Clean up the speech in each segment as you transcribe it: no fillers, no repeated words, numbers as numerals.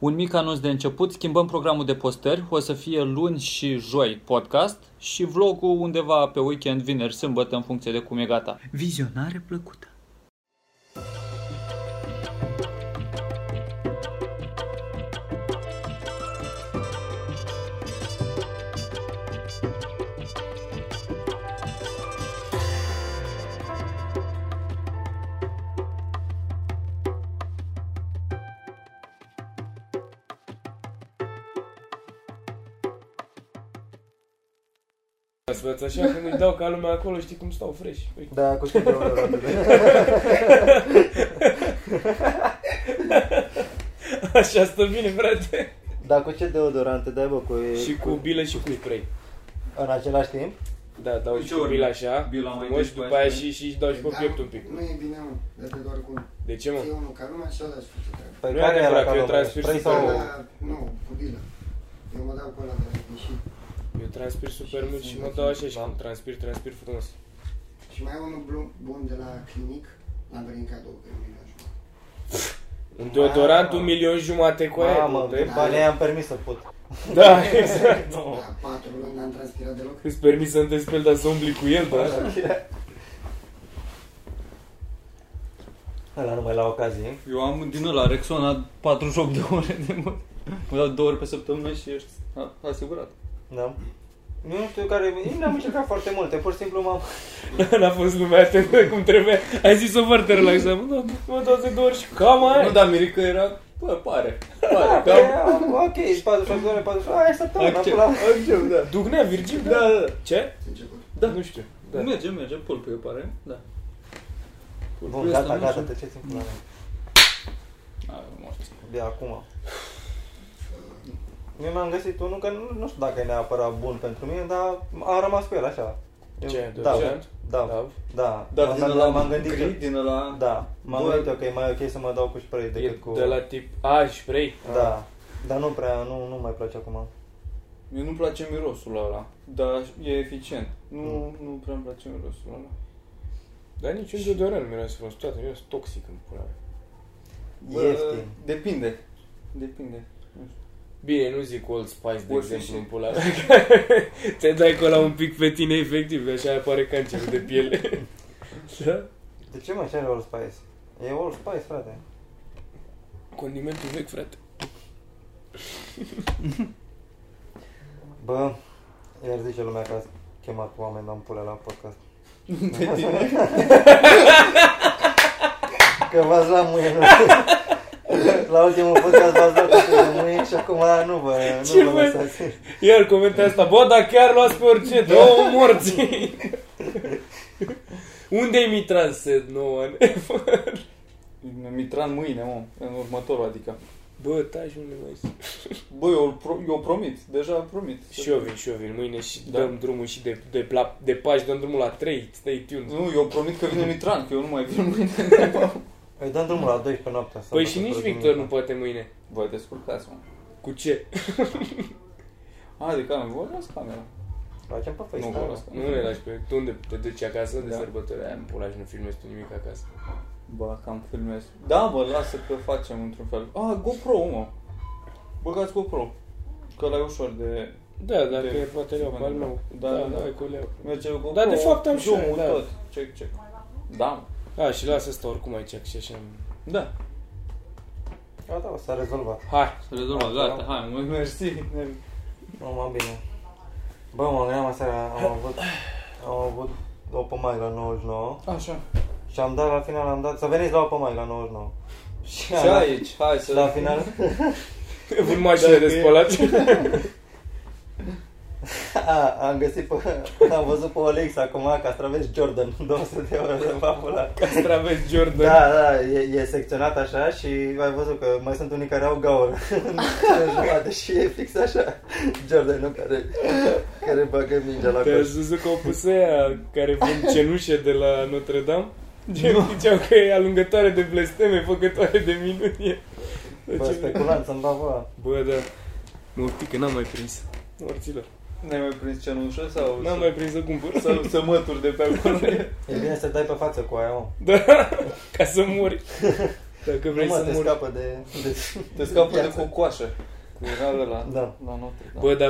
Un mic anunț de început, schimbăm programul de postări, o să fie luni și joi podcast și vlogul undeva pe weekend, vineri, sâmbătă, în funcție de cum e gata. Vizionare plăcută! Așa că îi dau ca lumea acolo, știi cum stau fresh. Da, cu știi de unul Așa stă bine, frate. Da, cu ce deodorant te dai, bă? Și cu bilă și cu spray. În același timp? Da, dau și cu bilă așa, și după aia și dau și pe piept un pic. Nu e bine, mă, dă-te doar cu... De ce, mă? E unul ca lumea și ăla-și face treabă. Păi care era ca lumea? Nu, cu bilă. Eu mă dau cu ăla de și... Eu transpir super mult și mă dau așa și transpir frumos. Și mai e unul bun de la clinic, l-am venit cadou pe 1,5 milion. Un deodorant, 1,5 milion cu aia. Mamă, banii aia îmi permis să pot. Da, exact. Da, 4 luni n-am transpirat deloc. Îți permis să-mi despeli, dar să umbli cu el, da? Ăla numai la ocazie. Eu am din ăla Rexona 48 de ore de mult. Mă dau 2 ori pe săptămână și ești asigurat. Da. Nu știu care... n-am încercat foarte multe, pur și simplu m-am... N-a fost lumea atentă cum trebuia. Ai zis-o foarte relaxat. Mă dau de 2 ori și cam aia. Nu, dar Mirica era... Bă, pare, da, cam... Ok, 48 de ore, 48... Aia e săptămâna, acela... Accept, da. Duhnea, Virgil, da. Ce? Da, nu știu. Da. Merge, pulpul, eu pare. Da. Bun, gata, te ceți în pula mea. Ai, morți. De acum. Eu mi-am găsit unul că nu știu dacă e neapărat bun pentru mine, dar am rămas cu el așa. Ce? Da. M-am gândit că e mai ok să mă dau cu spray decât cu... De la tip A spray? Da. Dar nu mai place acum. Mie nu-mi place mirosul ăla, dar e eficient. Nu prea-mi place mirosul ăla. Dar niciun deodorant nu miroase frumos, toate miroase toxic în pula mea. Ieftin. Depinde. Bine, nu zic Old Spice, de exemplu, în pula mea. Te dai cu ăla un pic pe tine, efectiv, așa apare cancerul de piele. Da? De ce, mă, ce are Old Spice? E Old Spice, frate. Condimentul vechi, frate. Bă, iar zice lumea că ați chemat oameni, dar îmi pula la podcast. Pe tine? Că v-ați luat mâine. La ultimul podcast v-ați dat de mâini și acum nu vă lăsați. Iar comentea asta, bă, dar chiar luați pe orice, două morți. Unde-i Mitran said no one ever? Mitran mâine, mă, în următorul, adică. Bă, taci undeva. Bă, eu promit, deja promit. Și eu vin mâine și dăm drumul și de pași dăm drumul la 3, stay tuned. Nu, eu promit că vine Mitran, că eu nu mai vin mâine. Îi dăm drumul la 12 noaptea. Păi și nici Victor nu poate mâine. Voi descurcați, mă. Cu ce? De cameră. Voi las camera. Facem pe Facebook. Nu le lași pe... Tu unde te duci acasă de sărbători? Aia îmi pula și nu filmezi tu nimic acasă. Bă, cam filmez. Da, bă, lasă că facem într-un fel. GoPro, mă. Băgați GoPro. Că ăla e ușor de... Da, dacă e poate leu pe al meu. Da, e cu leu. Merge GoPro. Dar de fapt am și eu, da. Check. Da. Și lasă asta oricum aici, și așa... Da. Gata, s-a rezolvat. Gata, hai, mersi. Nu, m-am bine. Bă, mă gândeam aseara, am avut open mic la 99. Așa. Și am dat la final, să veniți la open mic la 99. Și aici, hai să... La final... Vând mașinile de spălat. Am găsit, am văzut pe Olex acum, Castraveți Jordan, 200 de euro de papula. Castraveți Jordan. Da, e secționat așa și ai văzut că mai sunt unii care au gaură în jumate și e fix așa. Jordanul care bagă mingea la coș. Te-ai zis că au pus aia care vând cenușe de la Notre-Dame? Ziceau că e alungătoare de blesteme, făcătoare de minunie. Bă, speculant să-mi bavă. Bă, da. Mă urti că n-am mai prins. Morților. N-ai mai prins cenușă sau... N-am mai prins să cumpăr sau să mături de pe acolo. E bine să dai pe față cu aia, mă. Da, ca să mori. Dacă vrei să muri... Te scapă de cocoașă. Cu era ăla la notă. Bă, dar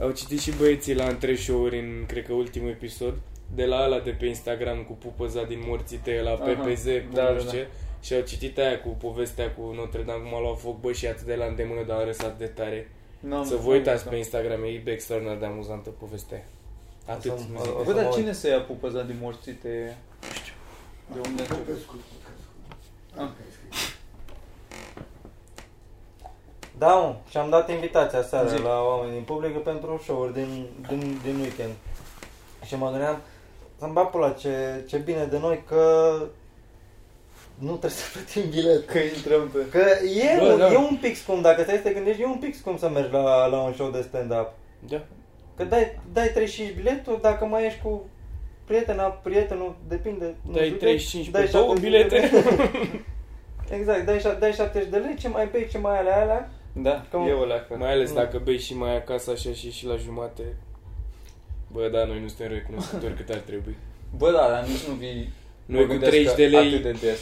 au citit și băieții la între show-uri în, cred că, ultimul episod. De la ăla de pe Instagram cu pupăza din morții tăi, la PPZ, și au citit aia cu povestea cu Notre Dame, cum a luat foc, bă, și atât de la îndemână, dar a răsat de tare. Să vă uitați pe Instagram, e extraordinar de amuzantă povestea. Atât. Bă, dar cine să ia pupăza din morții tăi? De unde a început? Da, și am dat invitația seara la oameni din publică pentru show-uri din weekend. Și mă gândeam, să-mi bag pula, ce bine de noi că nu trebuie să plătim bilet. Că intrăm pe... Că e un pic scump, dacă stai să te gândești, e un pic scump să mergi la un show de stand-up. Da. Că dai 35 biletul, dacă mai ești cu prietenul, depinde... Dai 35 pe 2 bilete. Exact, dai 70 de lei, ce mai bei, ce mai alea. Da, mai ales dacă bei și mai acasă, așa și la jumate. Bă, da, noi nu suntem recunoscători cât ar trebui. Bă, da, dar nici nu vii... Noi cu 30 de lei... Atât de des.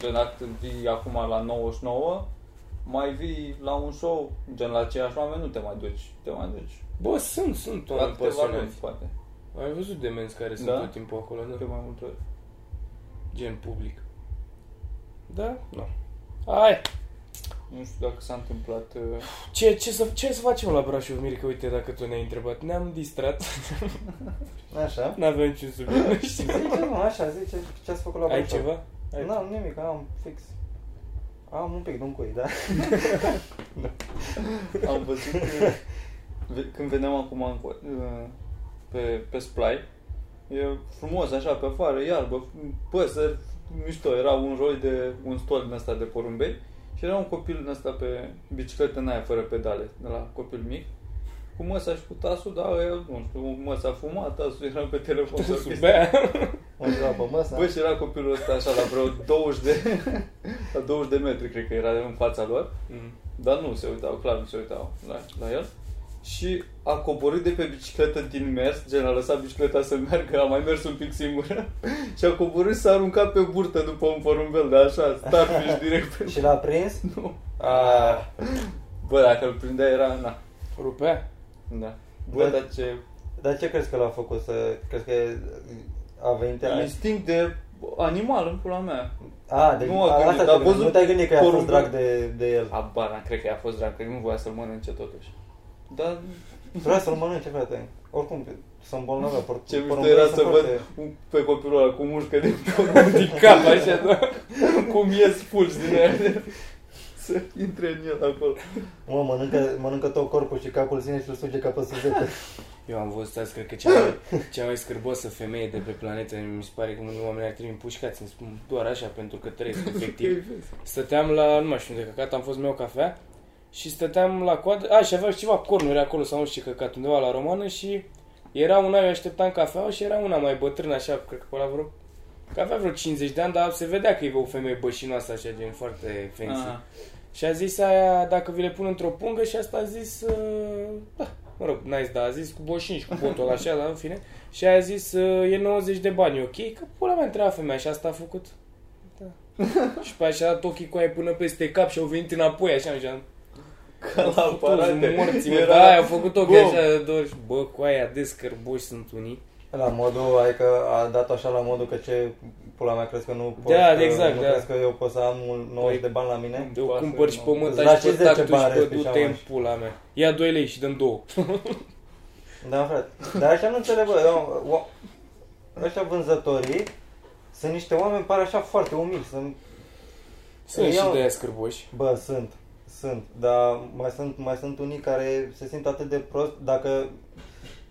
Gen, dacă vii acum la 99, mai vii la un show, gen la aceiași oameni, nu te mai duci. Bă, sunt oameni pasionați. Poate. Ai văzut demenți care sunt tot timpul acolo, nu? Pe mai multe ori. Gen public. Da? Nu. Hai! Nu știu dacă s-a întâmplat... Ce să facem la Brașov, Mirica? Uite, dacă tu ne-ai întrebat. Ne-am distrat. Așa? N-aveam niciun subiect. Zice, ce ați făcut la Brașov? Ai ceva? N-am nimic, am fix. Am un pic de un cui, da? Am văzut când veneam acum pe Splai. E frumos, așa, pe afară, iarbă, păsări, mișto. Era un roi de un stol din ăsta de porumbei. Și era un copil din ăsta pe bicicletă în aia, fără pedale, de la copil mic, cu măsa și cu tasul, dar el, nu știu, măsa fuma, tasul era pe telefon. Tasul bea. Bă, și era copilul ăsta așa, la vreo 20 de metri, cred că era în fața lor, dar nu se uitau, clar nu se uitau la el. Și a coborât de pe bicicletă din mers, gen a lăsat bicicleta să meargă, a mai mers un pic singură și a coborât și s-a aruncat pe burtă după un porumbel, dar așa, starfish direct pe... Și l-a prins? Nu. Bă, dacă îl prindea era, na. Rupea? Da. Bă, dar ce... Dar ce crezi că l-a făcut să... Crezi că a venit la... Instinct de animal în pula mea. Deci nu a gândit, dar nu te-ai gândit că i-a fost drag de el. Ba, cred că i-a fost drag, că nu voia să-l mănânce totuși. Dar... Vreau să-l mănânce, frate. Oricum, să îmbolnăvea. Ce mișto era să văd pe copilul ăla cu mușcă de cap, așa, da? Cum ies fulgi din aia. Să intre în el acolo. Mă, mănâncă tot corpul și capul ține și îl suge ca pe suzete. Eu am văzut azi, cred că cea mai scârboasă femeie de pe planetă. Mi se pare că oamenii ar trebui împușcați, îmi spun doar așa, pentru că trăiesc efectiv. Stăteam la, nu mai știu unde căcat, am fost meu cafea. Și stăteam la coadă, și aveam ceva cornuri acolo sau nu știu ce căcat undeva la Romană și era una, eu așteptam cafeaua și era una mai bătrână așa, cred că la vreo, că avea vreo 50 de ani, dar se vedea că e o femeie bășinoasă așa, gen foarte fancy. Aha. Și a zis aia, dacă vi le pun într-o pungă și asta a zis, da, mă rog, nice, da, a zis cu boșin și cu botul așa, dar în fine. Și a zis, e 90 de bani, ok? Că pula mea întreba femeia și asta a făcut. Da. Și pe aia și-a dat ochii cu aia până peste cap și au venit înapoi așa. Ca la aparate. Da, aia au făcut ochii așa de dor. Bă, cu aia de scârboși sunt unii. La modul, adică a dat așa la modul că ce pula mea crezi că nu pot, da, exact, nu da. Crezi că eu pot să am 90 de bani la mine? Eu cumpăr și pământ și pe tactul și pe du-te în pula mea. Ia 2 lei și dăm 2. Da, frate. Dar așa nu înțeleg, bă. Ăștia vânzătorii sunt niște oameni, pare așa foarte umili. Sunt și de aia scârboși. Bă, sunt, dar mai sunt unii care se simt atât de prost, dacă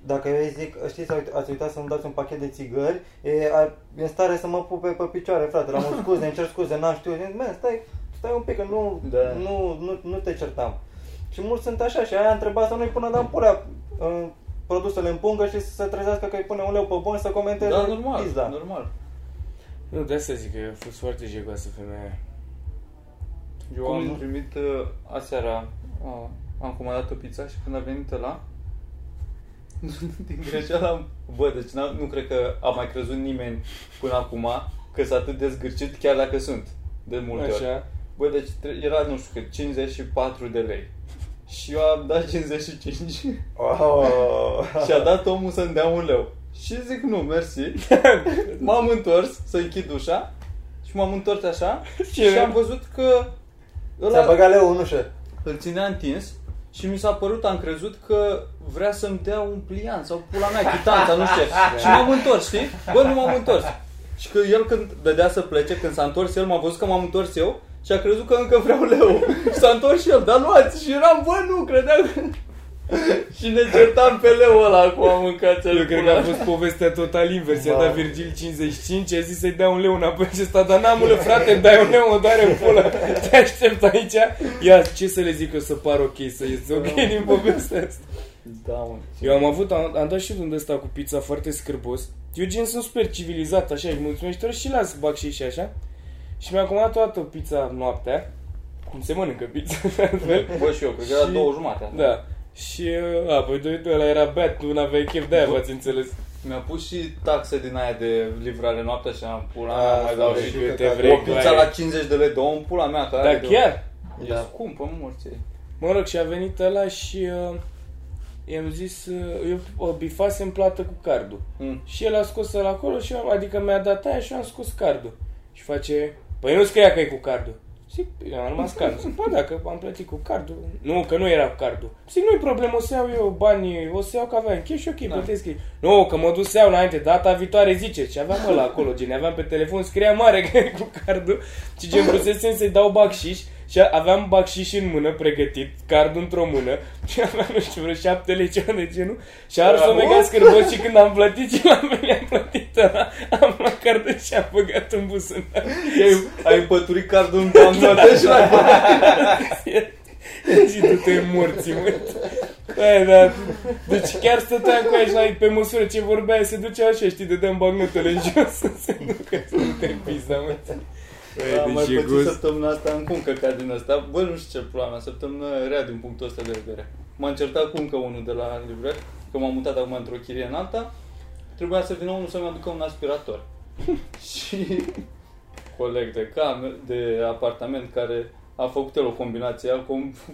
eu îi zic, știți, ați uitat să-mi dați un pachet de țigări, e în stare să mă pupe pe picioare, frate, la mult scuze, îmi cer scuze, n-am știut, man, stai un pic, că nu te certam. Și mulți sunt așa și aia întreba să nu-i pună de-am purea produsele în pungă și să se trezească că îi pune un leu pe bun să comenteze. Da, normal. Nu, de asta zic că a fost foarte jegoasă femeia. Eu am primit aseara, am comandat o pizza și când a venit ăla, din greșeală, bă, deci nu cred că a mai crezut nimeni până acum că s-a atât de zgârcit, chiar dacă sunt. de multe așa. Ori. Băi, deci era, nu știu cât, 54 de lei. Și eu am dat 55. Oh. Și a dat omul să-mi dea 1 leu. Și zic, nu, mersi. M-am întors să închid ușa. Și m-am întors așa. Și am văzut că ăla s-a băgat leu în ușă. Îl ținea întins. Și mi s-a părut, am crezut că vrea să-mi dea un pliant sau pula mea, chitanța, nu știu. Și m-am întors, știi? Bă, nu m-am întors. Și că el când dădea să plece, când s-a întors el, m-a văzut că m-am întors eu și a crezut că încă vreau leu. Și s-a întors și el, dar luați! Și eram, bă, nu, credeam că... Și ne certam pe leu ăla acum am mâncat. Eu cred că a fost povestea total invers. I-a dat Virgil 55, a zis să-i dea 1 leu înapoi și ăsta, dar n-am 1 leu, frate, îmi dai 1 leu, mă doare în pulă. Te aștept aici. Ia, ce să le zic că să par ok, să ies ok din povestea asta. Da, eu am avut, am dat și unde ăsta cu pizza foarte scârbos. Eu gen sunt super civilizat, așa, îi mulțumește și las, bag și așa. Și mi-a comandat toată pizza noaptea. Cum se mănâncă pizza? Bă, și eu, cred că era 2:30. Da. Și, păi, ăla era beat, tu n-aveai chef, de-aia v-ați înțeles. Mi-a pus și taxe din aia de livrare noaptea și am pula mea, mai dau și câte vrei. O pizza la 50 de lei, două în pula mea. Da, chiar? E scumpă, morții. Mă rog, și a venit ăla și i-am zis, eu bifasem plată cu cardul. Și el a scos ăla acolo, și eu, adică mi-a dat aia și eu am scos cardul. Și face, păi nu scria că e cu cardul. Zic, am rămas cardul. Zic, bă, dacă am plătit cu cardul... Nu, că nu era cu cardul. Zic, nu-i problemă, o să iau eu banii, o să iau că aveam cash, ok, da. Plătesc cash. Nu, că mă duc să iau înainte, data viitoare zice. Și aveam ăla acolo, gen, aveam pe telefon, scria mare că e cu cardul. Și gen, brusesem să-i dau bacșiș. Și aveam bacșiș în mână, pregătit, cardul într-o mână. Și aveam, nu știu, vreo 7 lei, ceva de genul. Și a ars-o mega scârbos și când am plătit și l-am plătit ăla, am luat cardul și am băgat în buzunar. Ai păturit cardul în bancotă și l-ai băgat. Și du-te morții, mă. Aia, da. Deci chiar stăteam cu aia și pe măsură ce vorbea, se ducea așa, știi, dădeam bagnotele în jos să se ducă, să nu te pizda, mă. Am mai pățit săptămâna asta, am cum căca din asta. Bă, nu știu ce plan, săptămâna rea din punctul ăsta de vedere. M-am certat cu încă unul de la librări, că m-am mutat acum într-o chirie în alta. Trebuia să vină unul să-mi aducă un aspirator. Și coleg de apartament care a făcut el o combinație, a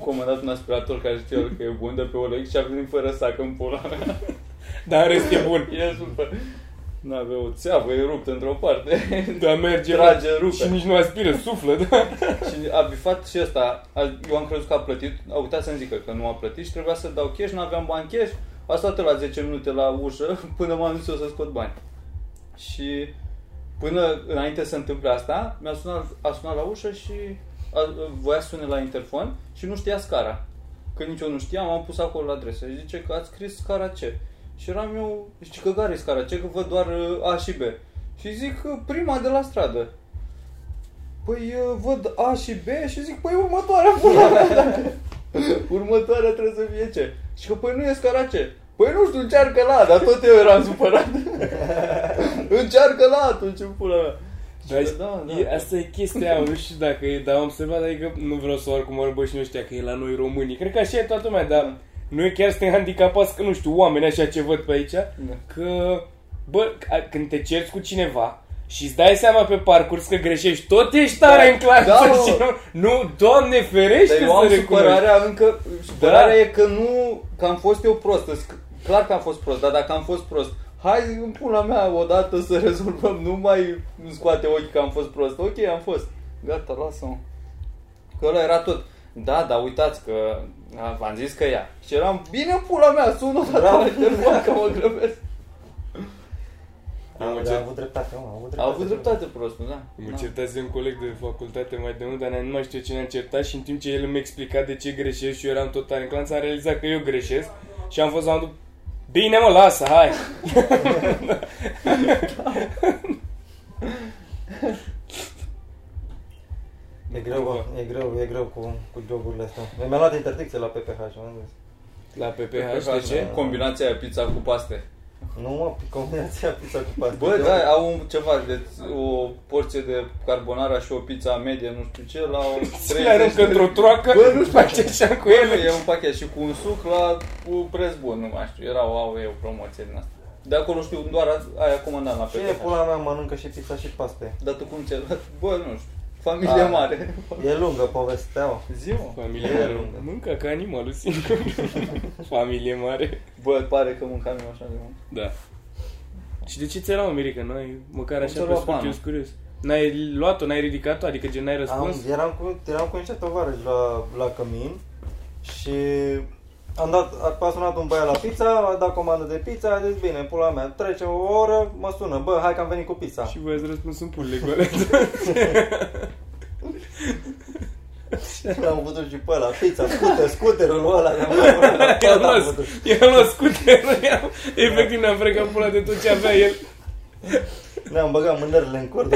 comandat un aspirator care știe el că e bun de pe Oleg și a venit fără sac în pula mea. Dar în rest e bun. E super. N-avea o țeavă, e ruptă într-o parte. Da, merge, trage, rupe. Și nici nu aspiră, suflă, da. Și a bifat și ăsta. Eu am crezut că a plătit, a uitat să-mi zică că nu a plătit și trebuia să dau cash, n-aveam bani cash. A stat la 10 minute la ușă până m-am dus eu să scot bani. Și până înainte să întâmple asta, a sunat la ușă și voia să sune la interfon și nu știa scara. Că nici eu nu știam, am pus acolo adresa. Și zice că ați scris scara C. Și eram eu, zice că care e scara C, că văd doar A și B. Și zic, prima de la stradă. Păi văd A și B și zic, păi următoarea pula mea, dacă... Următoarea trebuie să fie ce. Și că păi nu e scara C. Păi nu știu, încearcă la A, dar tot eu eram supărat. Încearcă la A atunci, pula mea. Da. Asta e chestia, nu știu dacă e, dar am observat, adică nu vreau să oricum orbă și nu știa că e la noi românii. Cred că așa e toată lumea, dar... Noi chiar suntem handicapați, că nu știu, oameni așa ce văd pe aici, că, bă, când te cerți cu cineva și îți dai seama pe parcurs că greșești, tot ești tare în clasă. Da, și nu, Doamne ferește să recunoști. Supărarea e că nu, că am fost eu prost, clar că am fost prost, dar dacă am fost prost, hai în pula mea odată să rezolvăm, nu mai scoate ochii că am fost prost. Ok, am fost, gata, lasă-mă. Că ăla era tot. Da, dar uitați că v-am zis că ea. Și eram, bine pula mea, sună, dar am interfon că mă grăbesc. Am avut dreptate prostul, da. Mă certați de un coleg de facultate mai de mult, dar nu mai știu ce ne-am certat și în timp ce el îmi explica de ce greșesc și eu eram tot tare în clanță, am realizat că eu greșesc și am fost la modul, bine mă, lasă, hai! E greu cu joburile astea. Mi-a luat interdicție la PPH, am zis. La PPH? De ce? Combinația aia pizza cu paste. Nu, mă, combinația pizza cu paste. Bă, da, au ceva, o porție de carbonara și o pizza medie, nu știu ce, la o 30... Le aruncă într-o troacă, bă, nu știu ce așa cu ele. E un pachet și cu un suc la preț bun, nu mai știu. Au promoție din asta. De acolo știu, doar aia comandat la PPH. Și e pula mea, mănâncă și pizza și paste. Dar tu cum ți-ai luat? Bă, nu știu. Familia mare. E lungă povestea, mă. Zi-mă. Familia mare. Mânca ca animalul singur. Familie mare. Bă, pare că mâncam eu așa de mult. Da. Și de ce ți-ai luat, Mirica? N-ai măcar așa pe scurt, eu-s curios. N-ai luat-o, n-ai ridicat-o? Adică gen n-ai răspuns? Eram cu niște tovarăși la cămin și a sunat un băiat la pizza, a dat comandă de pizza, a zis, bine, pula mea, trece o oră, mă sună, bă, hai că am venit cu pizza. Și voi ați răspuns în pulile goale. L-am văzut și pe ăla, pizza, scuterul ăla, i-am luat scuterul, efectiv ne-am frecat pula de tot ce avea el. Ne-am băgat mânerele în cur.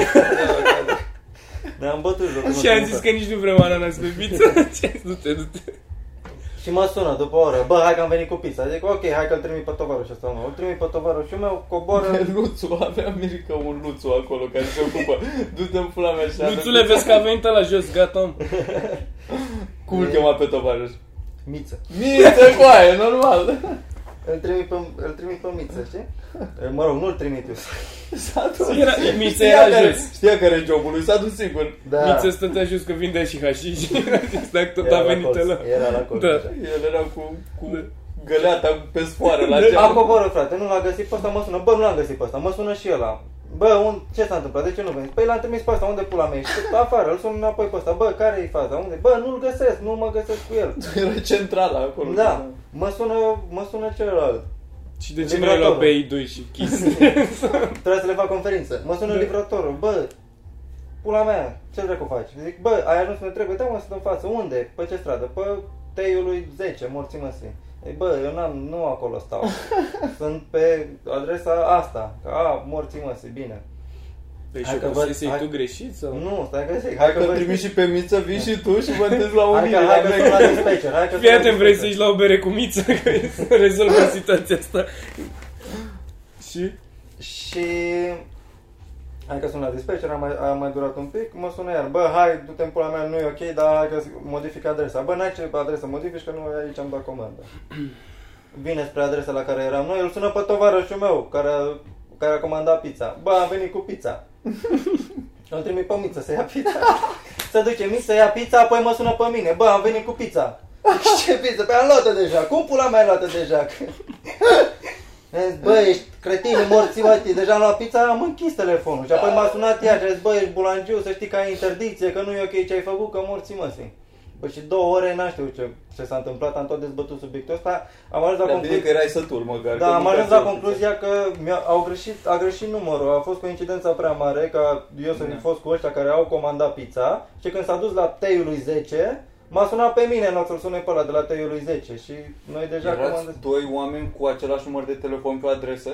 Ne-am bătut. Și am zis că nici nu vreau ananas pe pizza. Du-te. Și mă sună după o oră, bă, hai că am venit cu pizza. Zic, ok, hai că îl trimit pe tovaroșul ăsta. Îl trimit pe tovaroșul meu, coboră... Luțu, avea Mirica un Luțu acolo care se ocupă. Du-te în pula mea așa. Luțule, vezi că a venit la jos, gata, om. Cum îl chema pe tovaroș? Miță, coaie, normal. Îl trimit pe Miță, știi? Mă rog, nu-l trimit eu. S-a dus. Miță era jos. Știa care e jobul lui, s-a dus singur. Da. Miță stătea jos că vindea și hașiși. Dacă tot a venit ăla. Era la colț. Da. El era cu găleata pe sfoară la geam. A coborât, frate, nu l-a găsit pe ăsta, mă sună. Bă, nu l-am găsit pe ăsta, mă sună și ăla. Bă, ce s-a întâmplat? De ce nu veni? Păi l-am trimis pe ăsta, unde pula mea ești? Afară, îl sun înapoi pe ăsta. Bă, care e faza? Unde? Bă, nu-l găsesc, nu mă găsesc cu el. Era centrala acolo. Da. Mă sună celălalt. Și de ce nu ai luat pe I2 și Kiss? Trebuie să le fac conferință. Mă sună livratorul. Bă, pula mea, ce vrei că faci? Zic, bă, ai ajuns unde trebuie, da, mă, sunt în față. Unde? Pe ce stradă? Pe Teiului 10, morții măsii. Bă, eu nu acolo stau. Sunt pe adresa asta. A, morții măsii, bine. Păi și că să-i tu greșit? Sau? Nu, stai că zic. Hai că trimiți și pe Miță, vii și tu și vă întâlniți la unii. Hai că la dispatcher. Fii atent, vrei să ieși la o bere cu Miță? Că să rezolvă situația asta. Și... Hai că sunt la dispatcher, a mai durat un pic, mă sună iar. Bă, hai, du-te în pula mea, nu e ok, dar hai că modific adresa. Bă, n-ai ce adresă modifici, că nu aici am dat comandă. Vine spre adresa la care eram noi, îl sună pe tovarășul meu, care a comandat pizza. Bă, am venit cu pizza. Îl trimit pe Miță să ia pizza. Se duce Miță să ia pizza, apoi mă sună pe mine. Bă, am venit cu pizza. Ce pizza? Păi am luat-o deja. Cum pula mea ai luat-o deja? Bă, ești cretine, morții mătii, deja am luat pizza, am închis telefonul. Și apoi m-a sunat ea și a zis, bă, ești bulangiu, să știi că ai interdicție, că nu e ok ce ai făcut, că morții măsii. Bă, și 2 ore n-am știut ce s-a întâmplat, am tot dezbătut subiectul ăsta. Am ajuns la concluzia că erai sătul, măcar. Da, am ajuns la concluzia că a greșit numărul, a fost coincidența prea mare ca eu să fi fost cu ăștia care au comandat pizza. Și când s-a dus la Teiului 10, m-a sunat pe mine în loc să-l sune pe ăla de la Teiului 10 și noi deja... Erați 2 oameni cu același număr de telefon pe adresă?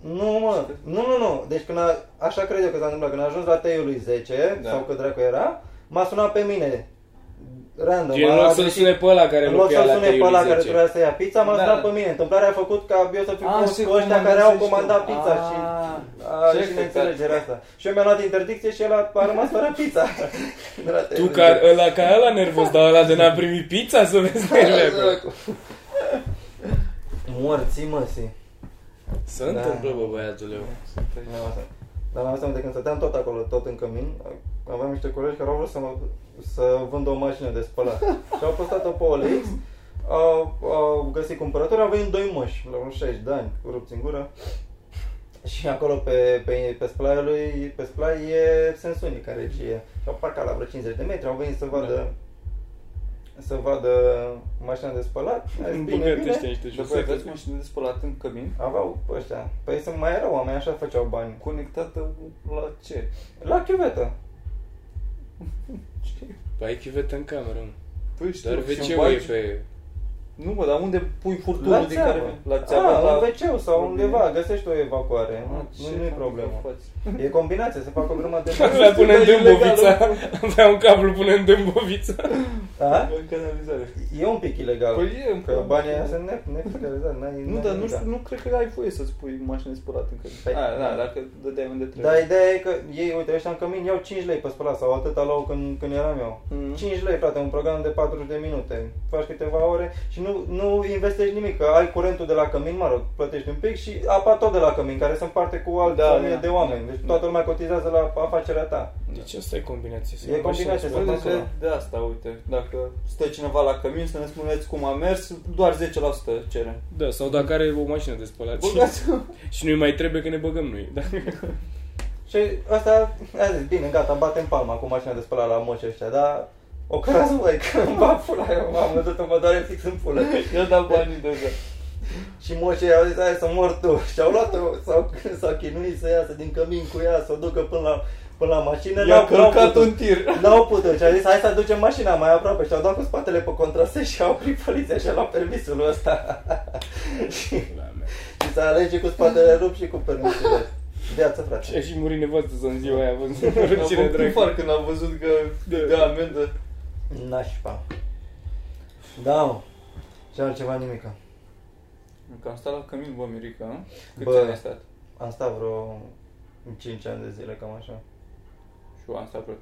Nu, mă, nu. Deci când așa cred eu că s-a întâmplat, când a ajuns la Teiului 10, sau că dracu era, m-a sunat pe mine. Random. În loc să-l sune pe ăla care trebuia să ia pizza, m-a sunat pe mine. Întâmplarea a făcut ca eu să fiu cu ăștia care au comandat pizza și... Și neînțelegerea asta. Și eu mi-am luat interdicție și el a rămas fără pizza. Tu ca ăla nervos, dar ăla de n-a primit pizza să vezi nervele. Morții măsii. Se întâmplă, bă, băiatul eu. Dar la asta de când stăteam tot acolo, tot în cămin, aveam niște colegi care au vrut să vândă o mașină de spălat. Și au postat-o pe OLX, au găsit cumpărători, au venit 2 moși, la vreo 60 de ani, rupți în gură. Și acolo pe splaiul lui, pe splai e Sensuni, care e. Și au parcat la vreo 50 de metri, au venit să vadă... Da. Să vadă mașina de spălat. Îmbunătăște niște jocuri. Aveți mașină de spălat în cămin? Aveau ăștia. Păi mai erau oameni, așa făceau bani. Conectată la ce? La chiuvetă. Păi ai chiuvetă în cameră. Păi știu. Dar WC-ul e pe... Nu mă, dar unde pui furtunul din care... La țeavă. La WC-ul sau undeva. Găsești o evacuare. Nu e problemă. E combinație, se fac o grămadă de... Avea pune în Dâmbovița. Avea un cablu pune în Dâmbovița. Da? E un pic ilegal. Păi e, că banii aia sunt nefiscalizați. Nu, dar nu cred că ai voie să-ți pui mașină spălat în cămin. Da, dacă dădeai unde trebuie. Dar ideea e că ei, uite, ăștia în cămin iau 5 lei pe spălat sau atâta luau când eram eu. 5 lei, frate, un program de 40 de minute. Faci câteva ore și nu nu investești nimic, că ai curentul de la cămin, mă rog, plătești un pic și apa tot de la cămin, care se împarte cu alte mii de oameni. Deci toată lumea cotizează la afacerea ta. Deci asta e combinație. E combinație. De asta, uite, dacă stă cineva la cămin să ne spuneți cum a mers, doar 10% cere. Da, sau dacă are o mașină de spălat și nu-i mai trebuie că ne băgăm noi. Și asta, a zis, bine, gata, batem palma cu mașina de spălat la moșii ăștia, dar o cărăză, băi, că îmi bat pula, eu, mamă, tot mă doare fix în pulă, eu dau banii de ăsta. Și moșii au zis, hai să mor tu, și au luat-o, s-au chinuit să iasă din cămin cu ea, să o ducă până la mașină, i-a călcat un tir. N-au putut și a zis, hai să ducem mașina mai aproape și au dat cu spatele pe contrasens și au oprit poliția și a luat permisul ăsta. Și s-a alege cu spatele rupt și cu permisul ăsta. Viața, frate. Și a murit nevastă să în ziua aia, văzut răcire drag. Când am văzut că de amendă. Nașpa. Da, mă. Și altceva nimica. Că am stat la cămin, bă, Mirica, nu? Câți ani ai stat? Am stat vreo 5 ani de zile, cam așa. Și eu am stat vreo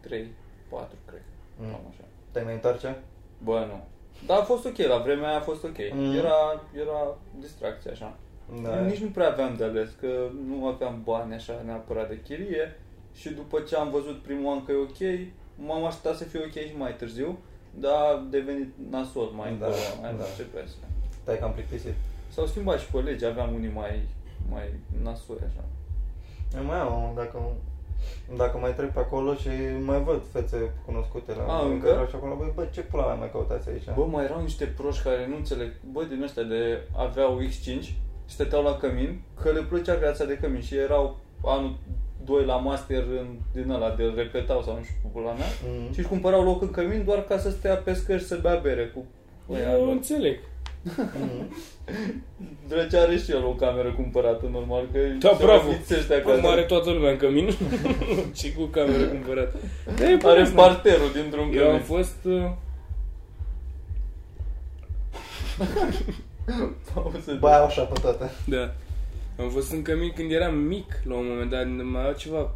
3, 4, cred. Cam așa. Te-ai mai întoarce? Bă, nu. Dar a fost ok, la vremea aia a fost ok. Era distracție, așa. Da. Nici nu prea aveam de ales, că nu aveam bani așa neapărat de chirie. Și după ce am văzut primul an că e ok, m-am așteptat să fiu ok și mai târziu, dar a devenit nasol mai încolo, mai începea să... Stai că am plictisit. S-au schimbat și colegi, aveam unii mai nasori așa. Eu mai am, dacă mai trec pe acolo și mai văd fețe cunoscute la încă? Care și acolo, bă, ce pula mea mai căutați aici? Bă, mai erau niște proști care nu înțeleg, bă, din ăștia de aveau X5, stăteau la cămin, că le plăcea viața de cămin și erau anul 2 la master din ăla, de repetau sau nu știu cu pula mea, și își cumpărau loc în cămin doar ca să stea pe scări și să bea bere cu... Eu înțeleg. Drăcea are și el o cameră cumpărată, normal, că... Da, bravo! Cum are toată lumea în cămin și cu cameră cumpărată. Are parterul dintr-un cămin. Eu am fost... Ba, așa pe toată. Da. Am fost în cămin când eram mic, la un moment dat, mai au ceva...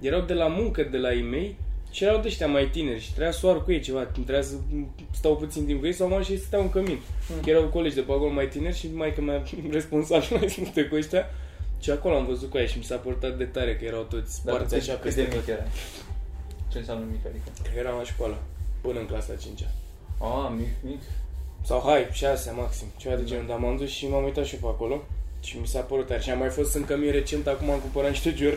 Erau de la muncă, de la ei mei, și erau de ăștia mai tineri și trebuia să o ar cu ei ceva, trebuia să stau puțin timp cu ei sau mai și ei stăteau în cămin. Că erau colegi de pe acolo mai tineri și maica mea responsabil mai sunt cu ăștia. Și acolo am văzut cu aia și mi s-a părtat de tare că erau toți sparți așa peste mic. Cât de mic era? Ce înseamnă mic, adică? Că eram la școală, până în clasa 5-a. Ah, mic. Sau hai, 6 maxim, ceva de genul, dar m-am dus și m-am uitat și eu pe acolo și mi s-a părut tare. Și am mai fost în cămin recent, acum am cumpărat niște giori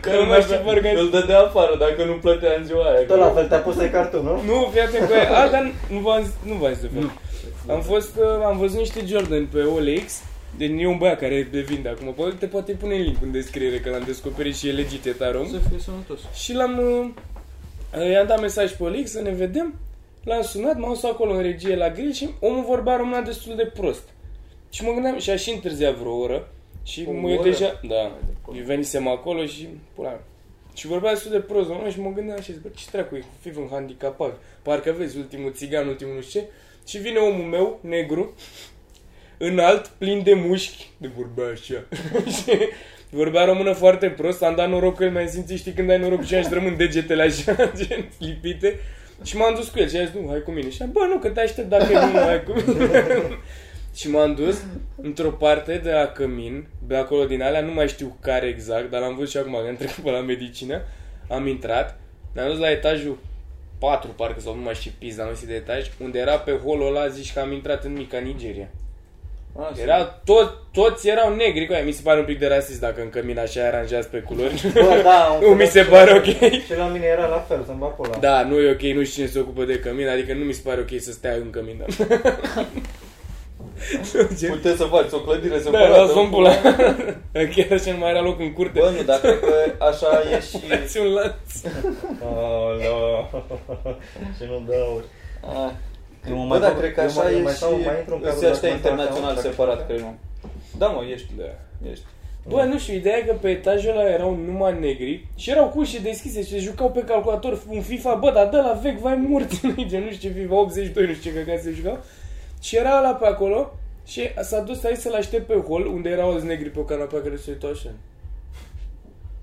că nu mai știu bărgăți. Îl dădea afară dacă nu plătea în ziua aia. Tot la fel te-a pus să-i cartul, nu? Nu, fiate cu aia. A, dar nu v-am zis de fel. Am văzut niște Jordan pe OLX. Deci e un băiat care le vinde acum. Poate pune în link în descriere, că l-am descoperit și e legit etarom. Să fie sănătos. Și i-am dat mesaj pe OLX să ne vedem. L-am sunat, m-am stat acolo în regie la grill și omul vorbea română destul de prost. Și mă gândeam, și a și întârziat vreo oră și eu deja, da, eu venisem acolo și pula mea. Și vorbea destul de prost română și mă gândeam și zic, bă, ce treacu, fii un handicapat, parcă vezi ultimul țigan, ultimul nu știu ce. Și vine omul meu, negru, înalt, plin de mușchi, de vorbea așa. Vorbea română foarte prost, am dat noroc că el mi-a simțit, știi când ai noroc și își rămân degetele așa, gen, lipite. Și m-am dus cu el și a zis, nu, hai cu mine. Și am bă, nu, că te aștept dacă nu, hai cu mine. Și m-am dus într-o parte de la cămin, de acolo din alea, nu mai știu care exact, dar l-am văzut și acum, că am trecut pe la medicină, am intrat, ne-am dus la etajul 4, parcă, sau nu mai știu, pizda, nu știu de etaj, unde era pe holul ăla, zici că am intrat în mica Nigeria. Toți erau negri cu aia. Mi se pare un pic de rasist dacă în cămin așa aranjează pe culori. Bă, da, nu mi se pare ok. Și la mine era la fel, să-mi bag pula. Da, nu e ok, nu știu cine se ocupă de cămin, adică nu mi se pare ok să stea în cămin. Puteți să faci o clădire separată. Da, lasă-mi pula. Chiar așa nu mai era loc în curte. Bă, nu, dar cred că așa e și... Fați un lanț. Aoleo. Și nu dau. Bă, dar cred că așa e și îți aștia internațional separat, cred că. Da, mă, ești. Bă, nu știu, ideea e că pe etajul ăla erau numai negri și erau cu ușile deschise și se jucau pe calculator un FIFA, bă, dar dă la vec, vai morți, nu știu ce FIFA, 82, nu știu ce căcat se jucau. Și era ăla pe acolo și s-a dus aici să-l aștept pe hol, unde erau alți negri pe o canapea care se uitau așa.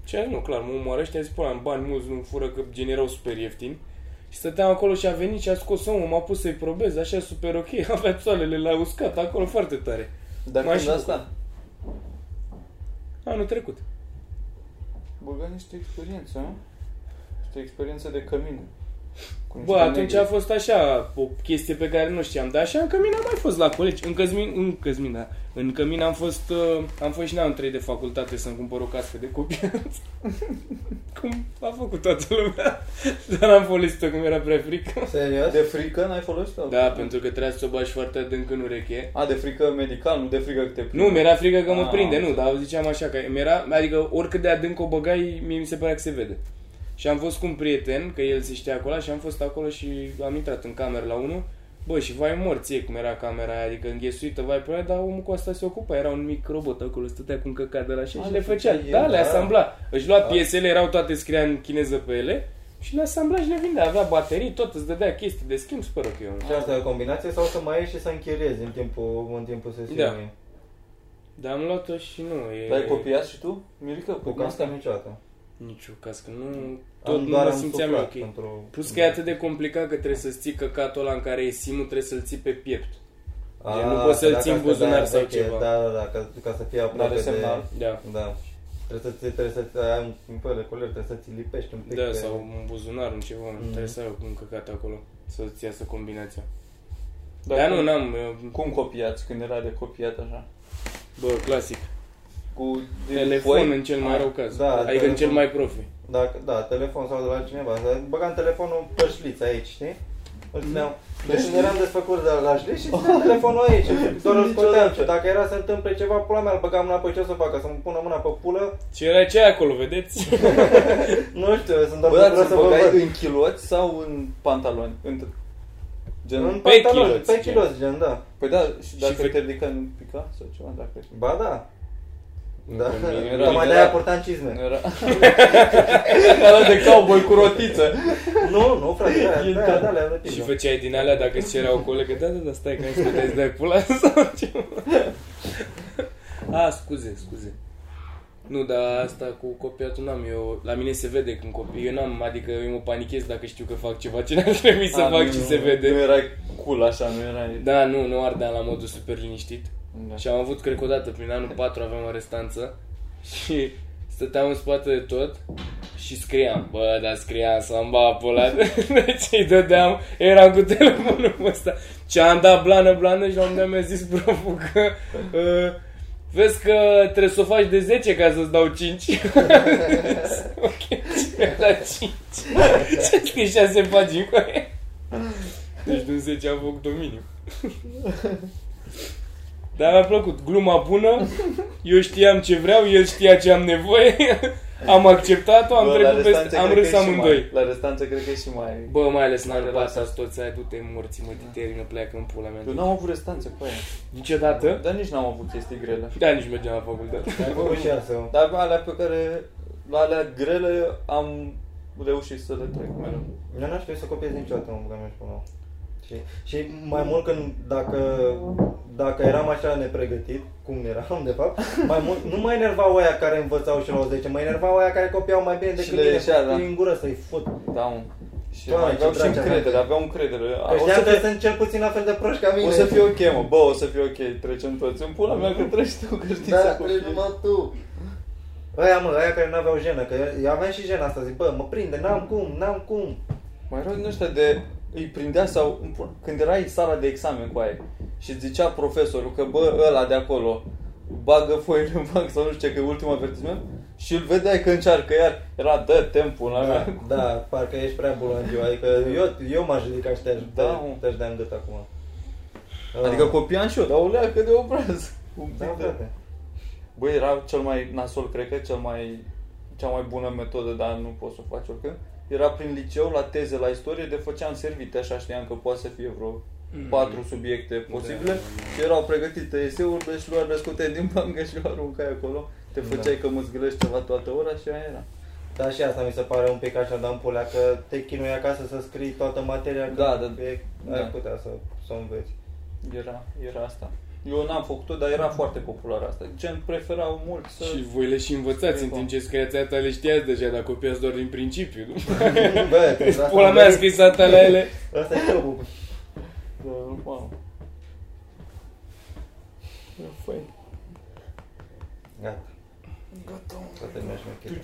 Și a zis, nu, clar, mă omoară ăștia, a zis, până, bani mulți nu-mi fură, că gen erau super ieftini. Și stăteam acolo și a venit și a scos omul, m-a pus să-i probez, așa super ok, avea soarele la uscat acolo foarte tare. Dar când asta? Anul trecut. Băga niște experiențe, nu? Niște experiențe de cămin. Bă, atunci negri. A fost așa, o chestie pe care nu știam, dar așa în cămin am mai fost la colegi. În cămin am fost, și n-am trei de facultate să-mi cumpăr o cască de copii. Cum a făcut toată lumea, dar n-am folosit-o cum era prea frică. Serios? De frică n-ai folosit-o? Da, pentru că trebuia să o bagi foarte adânc în ureche. A, de frică medical, nu de frică că te prinde. Nu, mi-era frică că mă prinde, nu, dar ziceam așa, că mi-era, adică oricât de adânc o băgai, mie mi se părea că se vede. Și am fost cu un prieten, că el se știa acolo, și am fost acolo și am intrat în cameră la unul. Bă, și vai morție cum era camera aia, adică înghesuită, vai pe aia, dar omul cu asta se ocupa. Era un mic robot acolo, stătea cu un căcat de la așa și le făcea. Da, le asambla. Își lua piesele, erau toate scria în chineză pe ele și le asambla și le vindea. Avea baterii, tot îți dădea chestii de schimb, sper că eu. Și asta e o combinație sau să mai ieși și să închiriezi în timpul sesiunii? Da. Dar am luat-o și nu. L-ai copiat și tu? Mirica, cu casca niciodată. Nici o cască, nu, tot nu mă simțeam ok. Plus că e atât de complicat că trebuie să-ți ții căcatul ăla în care e simul, trebuie să-l ții pe piept. Nu poți să-l ții în buzunar sau ceva. Ca să fie aproape de... Da. Trebuie să ai un păr de culer, trebuie să ți lipești un pic. Da, sau un buzunar, un ceva, trebuie să ai un căcat acolo, să-ți iasă combinația. Dar nu, n-am... Cum copiați, când era de copiat așa? Bă, clasic. Cu telefon în cel mai rău caz, da, adică telefon, în cel mai profi. Da, telefon sau de la cineva, băgam telefonul pe șliț aici, știi? Deci eram desfăcut de la șliț și țineam telefonul aici, doar îl scoteam. Dacă era să întâmple ceva, pula mea, îl băgam mâna pe ce o să facă, să-mi pună mâna pe pulă. Ce era ce acolo, vedeți? Nu știu, sunt doar să vă văd. În chiloți sau în pantaloni? Pe chiloți, gen, da. Păi da, și dacă te ridica în pica sau ceva, dacă... Ba da. Da, tocmai de-aia purtam cizme. Era de cowboy cu rotiță. Nu, frate, da, le-am rotit. Și făceai din alea dacă îți cerea o colegă. Da, stai că ai scuteai să dai pula sau ceva. Scuze. Nu, dar asta cu copiatul n-am eu. La mine se vede când copii. Eu n-am, adică eu mă panichez dacă știu că fac ceva ce n-am trebuit să fac și se vede. Nu era cool așa, nu era... Da, nu ardeam la modul super liniștit. Da. Și am avut, cred că odată, prin anul 4 aveam o restanță și stăteam în spate de tot și scriam. Bă, dar scriam samba apălat, deci îi dădeam, eram cu telefonul ăsta. Și am dat blană și la un moment dat mi-a zis proful că vezi că trebuie să o faci de 10 ca să-ți dau 5. Ok, ce la 5? Ce scrie 6 pagini cu aia? Deci din 10 am făcut domeniu. Dar mi-a plăcut. Gluma bună, eu știam ce vreau, el știa ce am nevoie, am acceptat-o, am trecut peste, am râs amândoi. La restanță cred că e și mai... Bă, mai ales n-am răbasat toți, ai du-te morții, mă, titerină, pleacă în pula mea. Eu n-am avut restanță cu aia. Niciodată? Dar nici n-am avut chestii grele. Da, nici mergeam la facultate. Dar alea pe care, la alea grele, am reușit să le trec mereu. Eu n-aș trebui să copiez niciodată, mă, că mergi până la... Și mai mult când dacă eram așa nepregătit, cum eram de fapt, mai mult, nu mă enervau aia care învățau și la o 10, mă enervau aia care copiau mai bine decât mine, din gură să-i fut. Da, și aveau încredere. Ăștia că sunt cel puțin la fel de proști ca mine. O să fie ok, mă, bă, o să fie ok, trecem toți. În pula mea că treci tu, că știi să copiezi. Da, treci numai tu. Aia care nu aveau jenă, că eu aveam și jena asta, zic, bă, mă prinde, n-am cum. Mai rău din ăștia de... Îi prindea sau... Când erai în sala de examen cu aia și zicea profesorul că bă, ăla de acolo bagă foile în banc sau nu știu ce, că e ultimul avertisment și îl vedeai că încearcă iar. Era dă timpul la mea. Da, parcă ești prea bulangiu, adică eu m-aș ridica și te-aș dea în gât acum. Adică copiam și eu, dar ulea că de obraz. Băi, era cel mai nasol, cred că, cea mai bună metodă, dar nu poți să o faci oricând. Era prin liceu, la teze, la istorie, de făceam servite, așa știam că poate să fie vreo 4 subiecte posibile și erau pregătite eseuri, deci luam răscute din bancă și o aruncai acolo, te făceai că mâzgâlești ceva toată ora și aia era. Da, și asta mi se pare un pic așa, dar pulea, că te chinui acasă să scrii toată materia, că ai putea să o înveți. Era asta. Eu n-am făcut-o, dar era foarte populară asta. Gen, preferau mult să... Și voi le și învățați, în timp ce scriați aia ta, le știați deja, dar copiați doar din principiu, nu? Bă, pula mea a scris aia ta la ele. Asta e clubul. Da, wow. Da, fain. Gata. Gata. Tu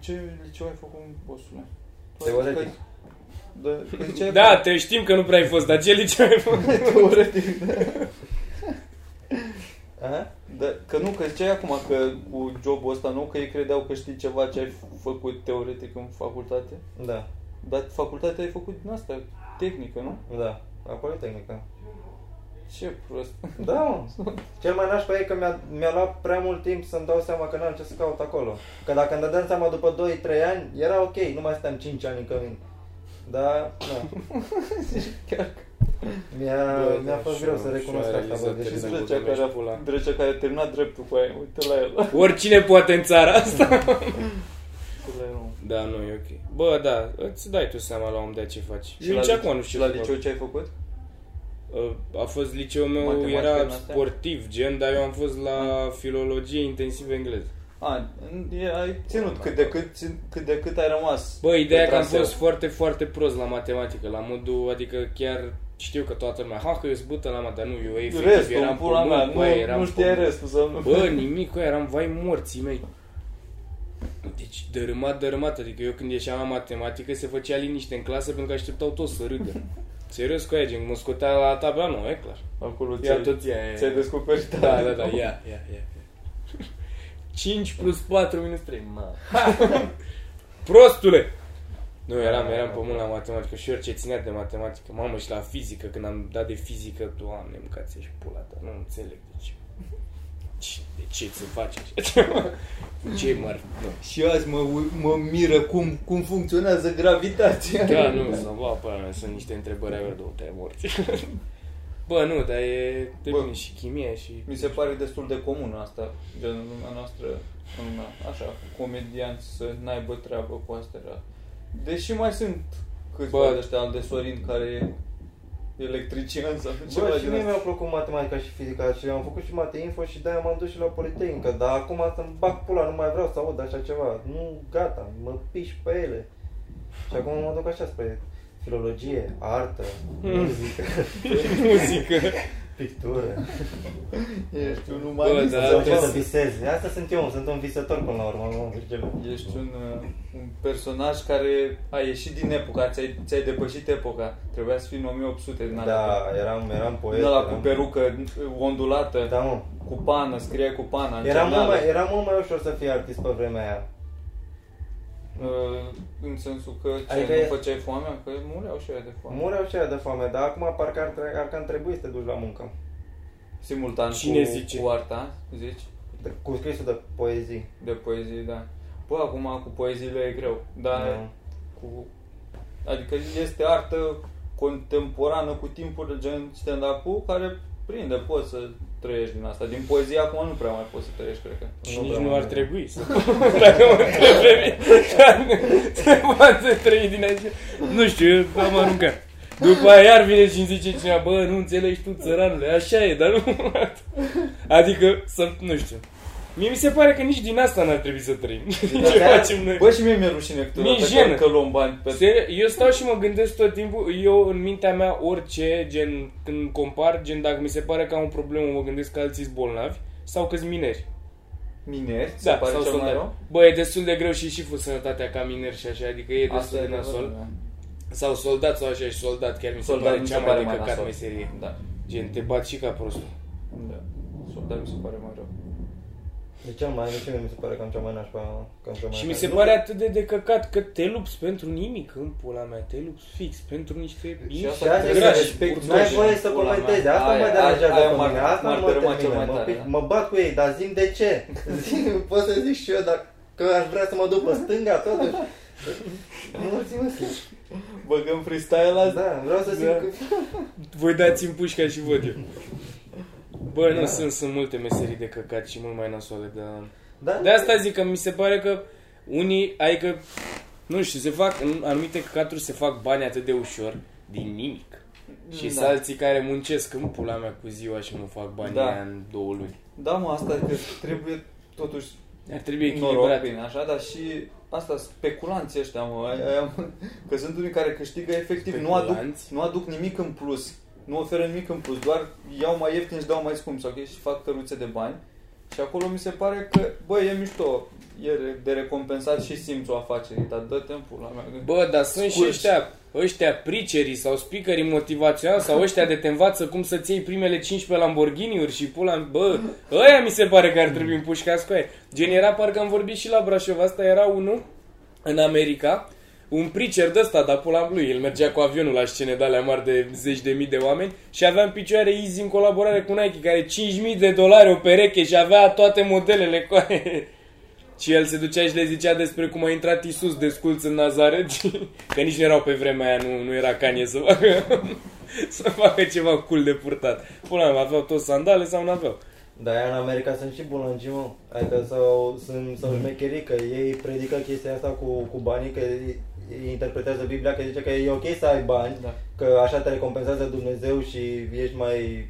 ce liceu ai făcut, bossule? Teoretic. Da, te știm că nu prea ai fost, dar ce liceu ai făcut? Teoretic, da. Aha? Da, că nu, că ziceai acum că cu jobul ăsta nou, că ei credeau că știi ceva ce ai făcut teoretic în facultate. Da. Dar facultatea ai făcut din asta, tehnică, nu? Da, acolo e tehnică. Ce prost. Da, cel mai nașpa e că mi-a luat prea mult timp să-mi dau seama că n-am ce să caut acolo. Că dacă îmi dădeam seama după 2-3 ani, era ok, nu mai stăteam 5 ani în cămin. Dar, da. Chiar că... Mi-a fost greu să recunosc asta, bă. Deși Drăcea care a terminat dreptul cu aia, uite la el. Oricine poate în țara asta. Da, nu, e ok. Bă, da, îți dai tu seama la om de ce faci. Și nici acum nu știu ce fac. La liceu ce ai făcut? A fost liceul meu, matematica era sportiv, gen, dar eu am fost la filologie intensiv engleză. Ai ținut cât de cât ai rămas. Bă, ideea că am fost foarte, foarte prost la matematică, la modul, adică chiar știu că toată lumea, ha, că eu zbută la matematică, dar nu, eu efectiv eram pământ, nu știai restul să... Bă, nimic, bă, eram vai morții mei. Deci, dărâmat, adică eu când ieșeam la matematică se făcea liniște în clasă pentru că așteptau toți să râdă. Serios cu aia, gen, mă scotea la tabea, nu, e clar. Acolo ți-ai descoperit. Da, ia. 5 + 4 - 3, mă. Prostule! Nu, eram pe mult la matematică și orice ținea de matematică. Mamă, și la fizică, când am dat de fizică, Doamne, mâncați și pula ta, nu înțeleg de ce. De ce să faci așa ceva? Ce mari? Și azi mă miră cum funcționează gravitația. Da, nu, sunt niște întrebări avea două te morți. Bă, nu, dar e bine și chimie și... Mi se pare destul de comun asta, gen lumea noastră, așa, comedian să n-aibă treabă cu astea. Deși mai sunt câțiva de ăștia, al de Sorin, care... electrician sau ceva. Bă, și mie mi-a plăcut matematica și fizica și am făcut și Mateinfo și de-aia m-am dus și la Politehnică, dar acum să-mi bag pula, nu mai vreau să aud așa ceva. Nu, gata, mă piși pe ele. Și acum mă duc așa spre filologie, artă, muzică, pictură. Ești un umanist. Să visezi. Asta sunt eu, sunt un visător până la urmă. Ești un personaj care a ieșit din epoca, ți-ai depășit epoca. Trebuia să fii în 1800. Da, eram poet. Da, cu perucă ondulată, da, mă, cu pană, scria cu pana. Era mult mai ușor să fii artist pe vremea aia. În sensul că adică nu făceai foamea? Că mureau și aia de foame. Mureau și aia de foame, dar acum parcă ar trebui să te duci la muncă. Simultan cu arta, zici? Cu scrisul de poezii. De poezii, da. Bă, acum cu poeziile e greu, dar adică este artă contemporană cu timpul, gen stand-up-ul, care prinde, poți să trăiești din asta. Din poezie acum nu prea mai poți să trăiești, cred că. Și nici nu ar trebui să... Dacă mă întreb pe mine, trebuie să trăi din așa. Nu știu, am aruncat. După aia iar vine și îmi zice cineva, bă, nu înțelegi tu, țăranule, așa e, dar nu... Adică, să, nu știu. Mie mi se pare că nici din asta n-ar trebui să trăim. Ce facem noi? Bă, și mie mi-e rușine câteodată că luăm bani. Eu stau și mă gândesc tot timpul, eu în mintea mea orice, gen, când compar, gen, dacă mi se pare că am o problemă, mă gândesc că alții sunt bolnavi sau că-s mineri. Mineri? Da, se pare sau cel mai rău? Bă, e destul de greu și șiful sănătatea ca mineri și așa, adică e destul de nasol. Sau soldat sau așa și soldat, chiar mi se pare cea mai decăcat meserie. Da. Gen, te bat și ca prostul. Da, soldat mi se pare mai rău. De ce mi se pare că am cea mai nașpa? Și mi se pare atât de decăcat că te lupți pentru nimic, în pula mea, te lupți fix pentru niște grași. Nu ai voie să comentezi, asta mă deranjează pe mine, asta mă termină, mă bat cu ei, dar zi-mi de ce? Poți să zici și eu, dar că aș vrea să mă duc pe stânga, totuși. Nu, băgăm freestyle azi? Da, vreau să zic că... Voi dați-mi pușca și văd eu. Bă, nu, sunt multe meserii de căcat și mult mai nasoale, dar... Da, de asta zic că mi se pare că unii, adică, nu știu, se fac, în anumite căcaturi se fac bani atât de ușor, din nimic. Și da. Alții care muncesc în pula mea cu ziua și nu fac bani da. În 2 luni. Da, mă, asta că trebuie totuși ar trebui echilibrat. Bine, așa, dar și asta, speculanții ăștia, mă, că sunt unii care câștigă efectiv, nu aduc nimic în plus, nu oferă nimic în plus, doar iau mai ieftin și dau mai scump sau okay? Și fac tăruțe de bani. Și acolo mi se pare că, bă, e mișto, e de recompensat și simți o afacere, dar dă timpul la mea. Bă, dar sunt și ăștia pricerii sau speakerii motivaționali sau ăștia de te învață cum să-ți iei primele 15 Lamborghini-uri și pula, bă, ăia mi se pare că ar trebui împușcați cu aia. Gen, era, parcă am vorbit și la Brașov, asta era unul în America, un pricer de ăsta, dar pula lui, el mergea cu avionul la scene de alea mari de zeci de mii de oameni și avea în picioare Easy în colaborare cu Nike, care $5,000 o pereche și avea toate modelele cu aia. Și el se ducea și le zicea despre cum a intrat Iisus desculț în Nazaret, că nici nu erau pe vremea aia, nu era Kanye să facă ceva cool de purtat. Pula mea, aveau toți sandale sau nu aveau? Dar aia în America sunt și bulangii, mă. Adică sunt șmecherii, că ei predică chestia asta cu banii, că ei interpretează Biblia, că zice că e ok să ai bani, da. Că așa te recompensează Dumnezeu și ești mai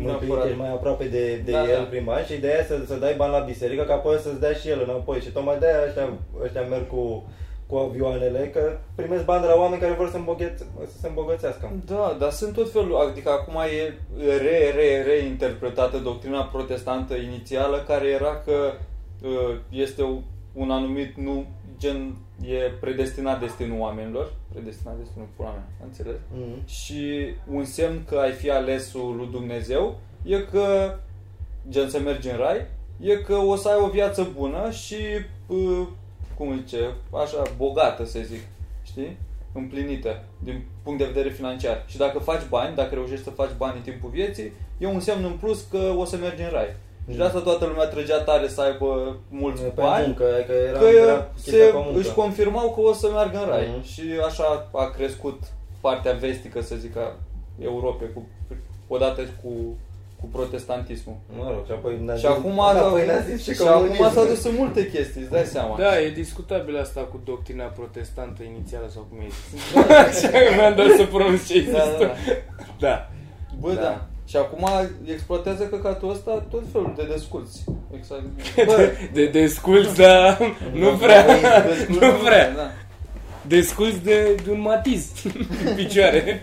mântuit, ești mai aproape de da, el da. Prin bani și de aia să dai bani la biserică, că apoi să-ți dea și el înapoi. Și tocmai de aia ăștia merg cu avioanele, că primesc bani de la oameni care vor să se îmbogățească. Da, dar sunt tot felul, adică acum e reinterpretată doctrina protestantă inițială, care era că este un anumit, nu, gen, e predestinat destinul oamenilor, predestinat destinul pula mea, înțeles? Mm-hmm. Și un semn că ai fi alesul lui Dumnezeu e că, gen, să mergi în rai, e că o să ai o viață bună și cum zice, așa, bogată, să zic, știi? Împlinită, din punct de vedere financiar. Și dacă faci bani, dacă reușești să faci bani în timpul vieții, e un semn în plus că o să mergi în rai. Și de asta toată lumea trăgea tare să aibă mulți bani, că își confirmau că o să meargă în rai. Uh-huh. Și așa a crescut partea vestică, să zic, a Europei, odată cu protestantismul. Mă rog, și acum s-a dus în multe chestii, îți dai seama. Da, e discutabil asta cu doctrina protestantă inițială sau cum e zis. Mi-am dat să pronunț ce există. Da. Bă, da. Și acum exploatează căcatul ăsta tot felul de desculți. Exact. De desculți, da. Nu vrea. Da. Desculți de un matiz în picioare.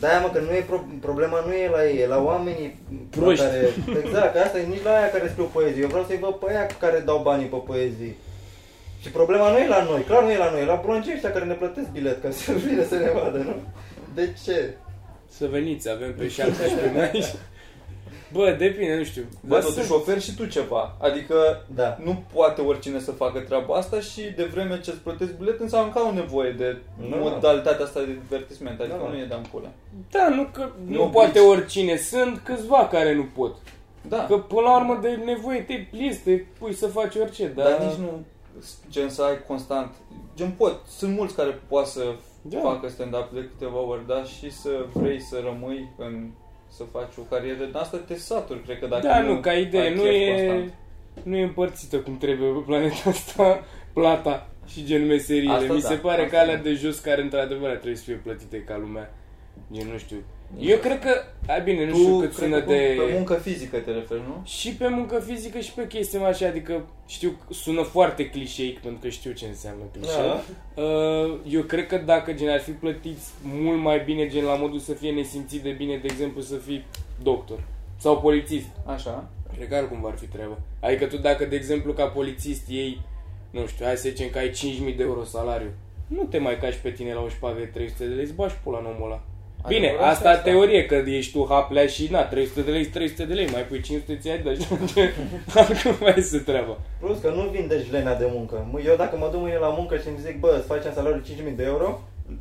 Da, mă, că nu e problema nu e la ei, e la oamenii proști. Exact, că asta e nici la aia care scriu poezii. Eu vreau să-i văd pe aia care dau banii pe poezii. Și problema nu e la noi, clar nu e la noi, e la bulangii ăștia care ne plătesc bilet ca să vină să ne vadă, nu? De ce? Să veniți, avem pe 17 mai. Bă, depinde, nu știu. Bă, totuși oferi și tu ceva. Adică da. Nu poate oricine să facă treaba asta și de vreme ce îți plătești bilet înseamnă că au nevoie de modalitatea asta de divertisment. Adică nu e de-am pula. Da, nu că nu poate oricine. Sunt câțiva care nu pot. Da. Că până la urmă de nevoie te este, pui să faci orice. Dar nici nu gen să ai constant. Gen pot. Sunt mulți care poate să facă stand-up de câteva ori, da? Și să vrei să rămâi în... să faci o carieră de asta, te saturi, cred că dacă nu ca idee, nu e împărțită cum trebuie pe planeta asta, plata și gen meseriile. Asta, mi se pare asta, că alea de jos care într-adevăr trebuie să fie plătite ca lumea. Eu nu știu. Eu cred că, bine, nu tu știu cât sună de... Pe muncă fizică te referi, nu? Și pe muncă fizică și pe chestii mai așa, adică știu, sună foarte clișeic, pentru că știu ce înseamnă clișeu. Eu cred că dacă gen ar fi plătiți mult mai bine, gen la modul să fie nesimțit de bine, de exemplu să fii doctor sau polițist. Așa. Cred că cum ar fi treaba. Adică tu dacă, de exemplu, ca polițist iei, nu știu, hai să zicem că ai 5.000 de euro salariu, nu te mai cași pe tine la o șpagă de 300 de lei, îți bași pula în omul ăla. Bine, asta e teorie, că ești tu haplea și na, 300 de lei, mai pui 500 ți-ai de așa, altcum mai se treabă. Plus că nu vindești lena de muncă. Eu dacă mă duc mâine la muncă și îmi zic, bă, îți facem salariul 5.000 de euro,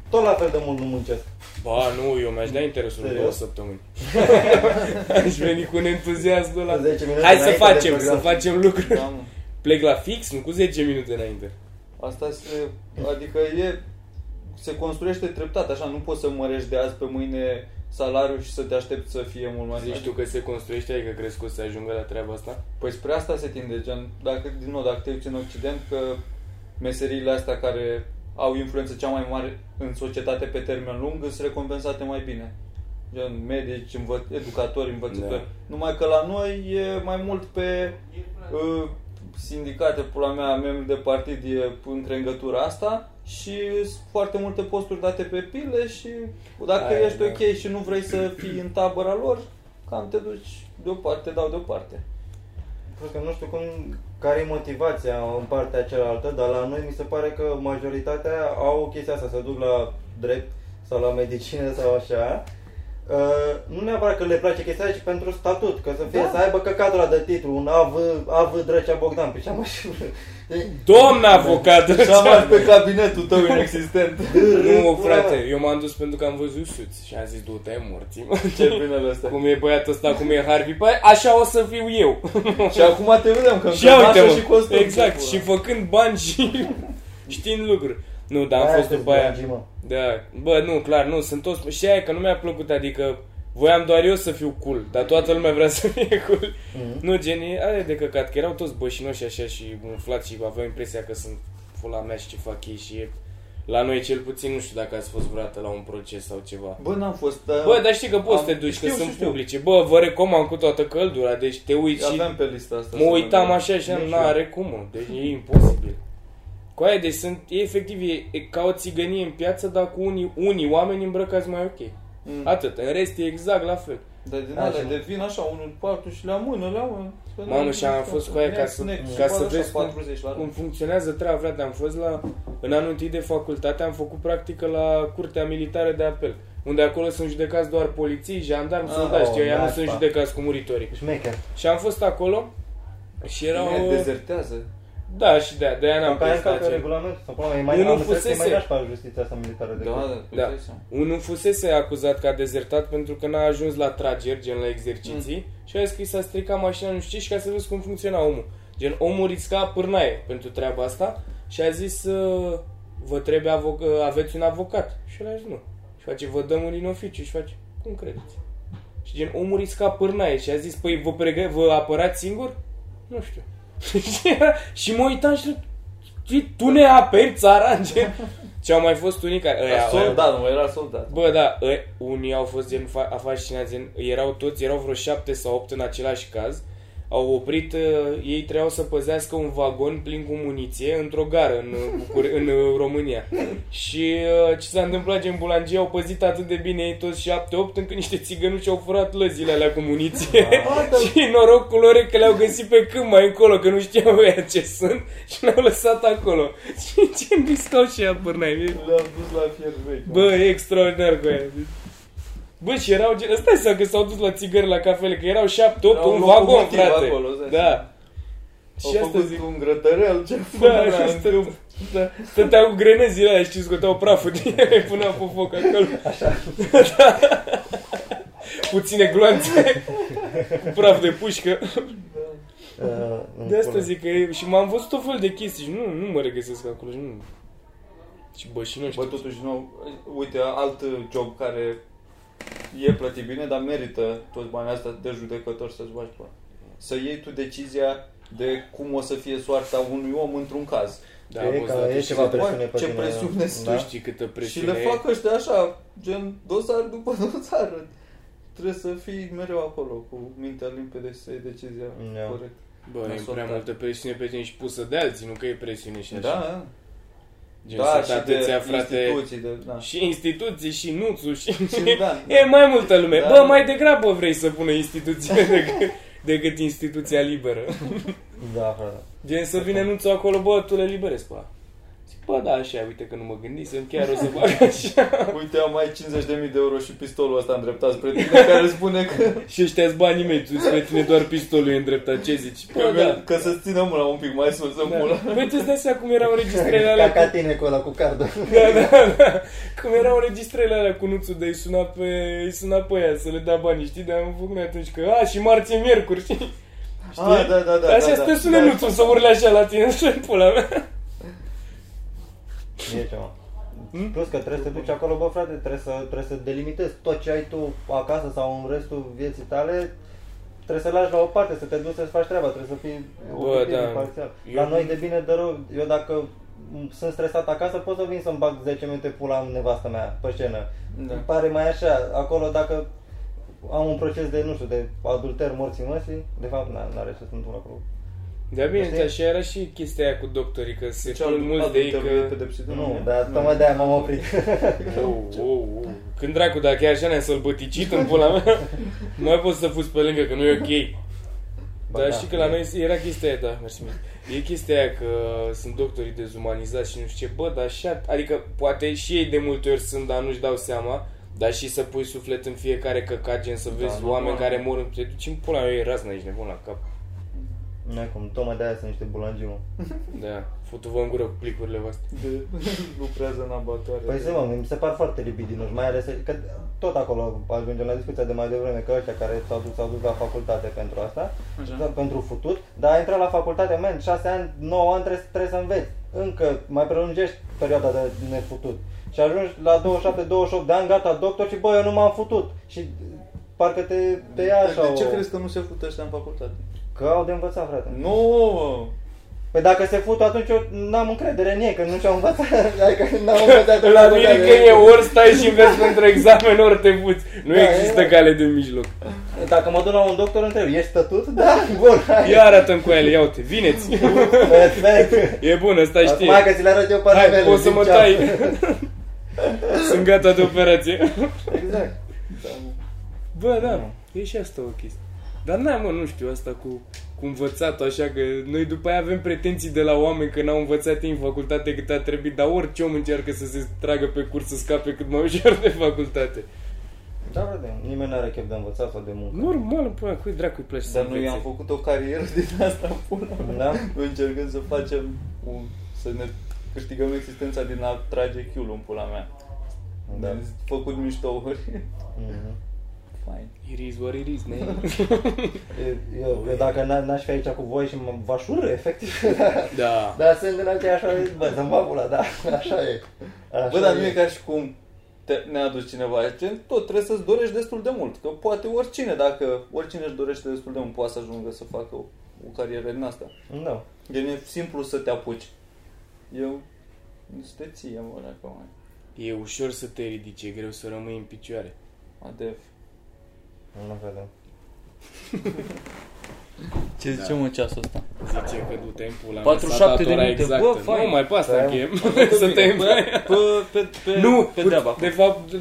tot la fel de mult nu muncesc. Ba, nu, eu mi-aș da interesul de 2 săptămâni. Aș veni cu un entuziasm ăla. Hai să facem lucruri. Da, plec la fix, nu cu 10 minute înainte. Asta adică se construiește treptat, așa, nu poți să mărești de azi pe mâine salariul și să te aștepți să fie mult mai mult. Știu că se construiește, adică crezi că o să ajungă la treaba asta? Păi spre asta se tinde, gen, dacă te uiți în Occident, că meseriile astea care au influență cea mai mare în societate pe termen lung, îs recompensate mai bine. Gen medici, educatori, învățători. Da. Numai că la noi e mai mult pe sindicate, pula mea, membri de partid e încrengătura asta și foarte multe posturi date pe pile și dacă aia, ești ok și nu vrei să fii în tabăra lor, cam te duci deoparte, te dau deoparte. Că nu știu cum, care e motivația în partea cealaltă, dar la noi mi se pare că majoritatea au chestia asta, se duc la drept sau la medicină sau așa. Nu neapărat că le place chestia aia, ci pentru statut, că să fie, da, să aibă căcatul ăla de titlu, un AV Drăcea Bogdan, pe ce-am așa... Doamne avocat Drăcea! Și-am așa pe cabinetul tău inexistent. Nu, frate, eu m-am dus pentru că am văzut Suți și am zis, du-te, morții, mă. Ce binele astea. Cum e băiatul ăsta, cum e Harvey, păi așa o să fiu eu. Și acum te vedem, că și uite, și costum. Exact, și făcând bani și știind lucruri. Nu, dar am fost după aia. Da. Bă, nu, clar, nu, sunt toți... Și aia că nu mi-a plăcut, adică voiam doar eu să fiu cool, dar toată lumea vrea să fie cool. Mm-hmm. Nu, genii, are de căcat, că erau toți bășinoși așa și umflați și aveau impresia că sunt fula mea și ce fac ei și... La noi cel puțin, nu știu dacă ați fost vreodată la un proces sau ceva. Bă, n-am fost, dar... Bă, dar știi că poți să te duci, știu, că sunt publice. Bă, vă recomand cu toată căldura, deci te uiți și... Aveam pe lista asta. Mă uitam așa și n-are cum, deci e imposibil. Cu aia, deci sunt, efectiv, e ca o țigănie în piață, dar cu unii oameni îmbrăcați mai ok. Mm. Atât, în rest e exact la fel. Dar din alea devin așa, unul partul și la mână, Mamă, și am fost cu aia ca să vezi cum funcționează treaba, frate. Am fost în anul întâi de facultate, am făcut practică la Curtea Militară de Apel, unde acolo sunt judecați doar poliții, jandarmi, soldați, ăia nu sunt judecați cu muritorii. Și am fost acolo și erau... dezertează. Da, și de-aia n-am prins Unul fusese acuzat că a dezertat pentru că n-a ajuns la trageri, gen la exerciții, și a scris, a stricat mașina, nu știu ce, și ca să vezi cum funcționa omul. Gen, omul risca pârnaie pentru treaba asta și a zis, vă trebuie aveți un avocat. Și el a zis, nu. Și face, vă dăm un în oficiu. Și face, cum credeți? Și gen, omul risca pârnaie și a zis, păi vă apărați singur? Nu știu. Și mă uitam și tu ne aperi țara. Și au mai fost unii care era soldat. Bă, da, unii au fost gen afascinați, erau vreo 7 sau 8 în același caz. Au oprit, ei trebuiau să păzească un vagon plin cu muniție într-o gară în România. Și ce s-a întâmplat, gen bulangii au păzit atât de bine ei toți 7-8 încât niște țigănuși au furat lăzile alea cu muniție. Și norocul lor e că le-au găsit pe câmp mai încolo, că nu știau ăia ce sunt și le-au lăsat acolo. Și ce riscau și ea pârnai. Le-au dus la fier vechi. Bă, e extraordinar cu aia. Bă, și erau gen... Stai să că s-au dus la țigări, la cafele, că erau 7-8, un vagon, frate. Acolo, da. Au și făcut asta un grătărel, ce fără. Da, stăteau cu grenezile alea, știi, scoteau praful din ele, puneau pe foc acolo. Așa. Da. Puține gloanțe, cu praf de pușcă. De asta zic că... Și m-am văzut tot fel de chestii și nu mă regăsesc acolo. Și nu. Și bă, și nu știu. Bă, totuși, nu... Uite, alt job care... E plătit bine, dar merită toți banii astea de judecător să-ți bagi bani. Să iei tu decizia de cum o să fie soarta unui om într-un caz. Da, e ceva presiune pe tine. Da? Știi câtă presiune. Și le fac ăștia așa, gen dosar după dosar. Trebuie să fii mereu acolo, cu mintea limpede să iei decizia corect. Bă, e prea multă presiune pe tine și pusă de alții, nu că e presiune și așa. Da. Gen, da, și atâția, frate, instituții da. Și instituții și nuțuri și da. E mai multă lume, da. Bă, mai degrabă vrei să pună instituțiile decât instituția liberă. Da, frate. Gen să vine nuțul acolo, bă, tu le liberezi, bă. Zic, bă, da, așa, uite că nu mă gândisem, chiar o să fac așa. Uite, am mai 50.000 de euro și pistolul ăsta îndreptat spre tine, care spune că... Și ăștia-s banii mei, tu spre tine doar pistolul e îndreptat, ce zici? Bă, da. Că să-ți țină mâna un pic mai sus, să-mi mâna. Băi, tu-ți dai seama cum erau înregistrările alea... Ca tine cu ăla, cu cardul. Da. Cum erau înregistrările alea cu nuțul, de-i suna pe aia să le dea banii, știi? Dar am făcut noi atunci că, și marție, miercuri, știi? Da. Așa stă sune nuțul să urle așa la tine, pula mea. E ceva. Plus că trebuie să te duci acolo, bă, frate, trebuie să delimitezi tot ce ai tu acasă sau în restul vieții tale, trebuie să lași la o parte, să te duci să-ți faci treaba, trebuie să fii imparțial. La noi de bine de rău, eu dacă sunt stresat acasă, pot să vin să-mi bag 10 minute pula în nevasta mea pe scenă. Da. Îmi pare mai așa, acolo dacă am un proces de, nu știu, de adulter, morții măsii, de fapt n-are să sunt un acolo. Da, bine, așa era și chestia aia cu doctorii, că se ful mulți de ei că... Nu, dar tocmai de-aia m-am oprit. Când dracu, dacă e așa ne-a sălbăticit în pula mea, nu mai poți să fuzi pe lângă, că nu e ok. Dar știi că la noi era chestia aia, da, mersi mie. E chestia aia că sunt doctorii dezumanizați și nu știu ce, bă, dar așa... Adică poate și ei de multe ori sunt, dar nu-și dau seama, dar și să pui suflet în fiecare căcat, gen să vezi oameni care mor, te duci în pula mea, eu e razna aici, nebun la cap. Nu cum, tocmai de-aia sunt niște bulangii, mă. Da, futu-vă în gură cu plicurile voastre. Lucrează în abatoare. Păi se, mă, mi se par foarte libidinoși, mai ales că tot acolo ajungem la discuția de mai devreme, că ăștia care s-au dus la facultate pentru asta, așa, pentru futut, dar ai intrat la facultate, man, 6 ani, 9 ani trebuie să înveți. Încă mai prelungești perioada de nefutut. Și ajungi la 27-28 de ani, gata, doctor, și bă, eu nu m-am futut. Și parcă te ia așa. De ce crezi că nu se fută ăștia în facultate? Că au de învățat, frate. Nu! Păi dacă se fut, atunci eu n-am încredere în ei, că nu și-au învățat. Adică n-am învățat. La mine că e ori stai și înveți pentru examen, ori te fuți. Nu da, există cale de mijloc. Dacă mă duc la un doctor, întreb, ești tătut? Da, bun, hai. Ia arată-mi cu ele, iau-te, vineți. Perfect. E bun, ăsta știe. Mai că ți le arăt eu parele. Hai, poți să mă tai. Sunt gata de operație. Exact. Da. Bă, da, e și asta o chestie. Dar n-ai, mă, nu știu, asta cu învățatul, așa că noi după aia avem pretenții de la oameni că n-au învățat ei în facultate cât a trebuit, dar orice om încearcă să se tragă pe curs să scape cât mai ușor de facultate. Da, frate, nimeni n-are chef de învățat sau de muncă. Normal, până cui dracu îi place să învețe. Dar noi am făcut o carieră din asta, până da? Noi încercăm să facem, să ne câștigăm existența din a trage chiul în pula mea. Da. Ne-am făcut miștouri. Fine. It is what it is, ne? Eu dacă n-aș fi aici cu voi și mă v-aș ură, efectiv. Da. Dar sunt din aceea așa, bă, să-mi bag pula, da, așa e. Așa bă, dar nu e ca și cum ne-a adus cineva. Tot trebuie să-ți dorești destul de mult. Că poate oricine, dacă oricine își dorește destul de mult, poate să ajungă să facă o carieră din asta. Da. Gen, e simplu să te apuci. Eu nu te ție, mă, dacă mai. E ușor să te ridici, e greu să rămâi în picioare. Adef. Nu vedem. Ce zice, mă, ceasul ăsta? Zice că du-te în pula. 47 de minute, exact. Bă, fain. Nu mai pasă în chem. Să te pe nu, pe deaba. De fapt,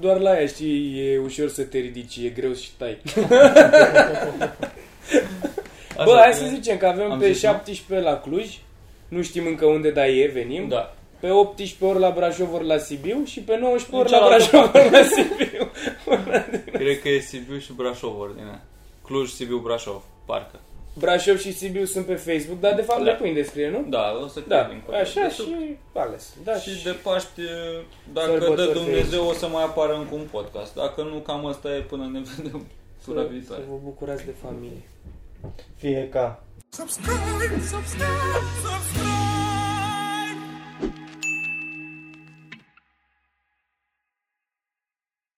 doar la aia, știi, e ușor să te ridici, e greu și tai. Bă, hai să zicem că avem pe 17 la Cluj, nu știm încă unde, dar venim. Da. Pe 18 ori la Brașov, ori la Sibiu și pe 19 ori la Brașov, ori la Sibiu. Cred că e Sibiu și Brașov ori din aia. Cluj, Sibiu, Brașov, parcă. Brașov și Sibiu sunt pe Facebook, dar de fapt le pui în descriere, nu? Da, o să te din acolo. Așa și ales. Da, și de Paște, dacă dă Dumnezeu, o să mai apară încă un podcast. Dacă nu, cam asta e până ne vedem tura viitoare. Să vă bucurați de familie. Fiecare. Subscribe!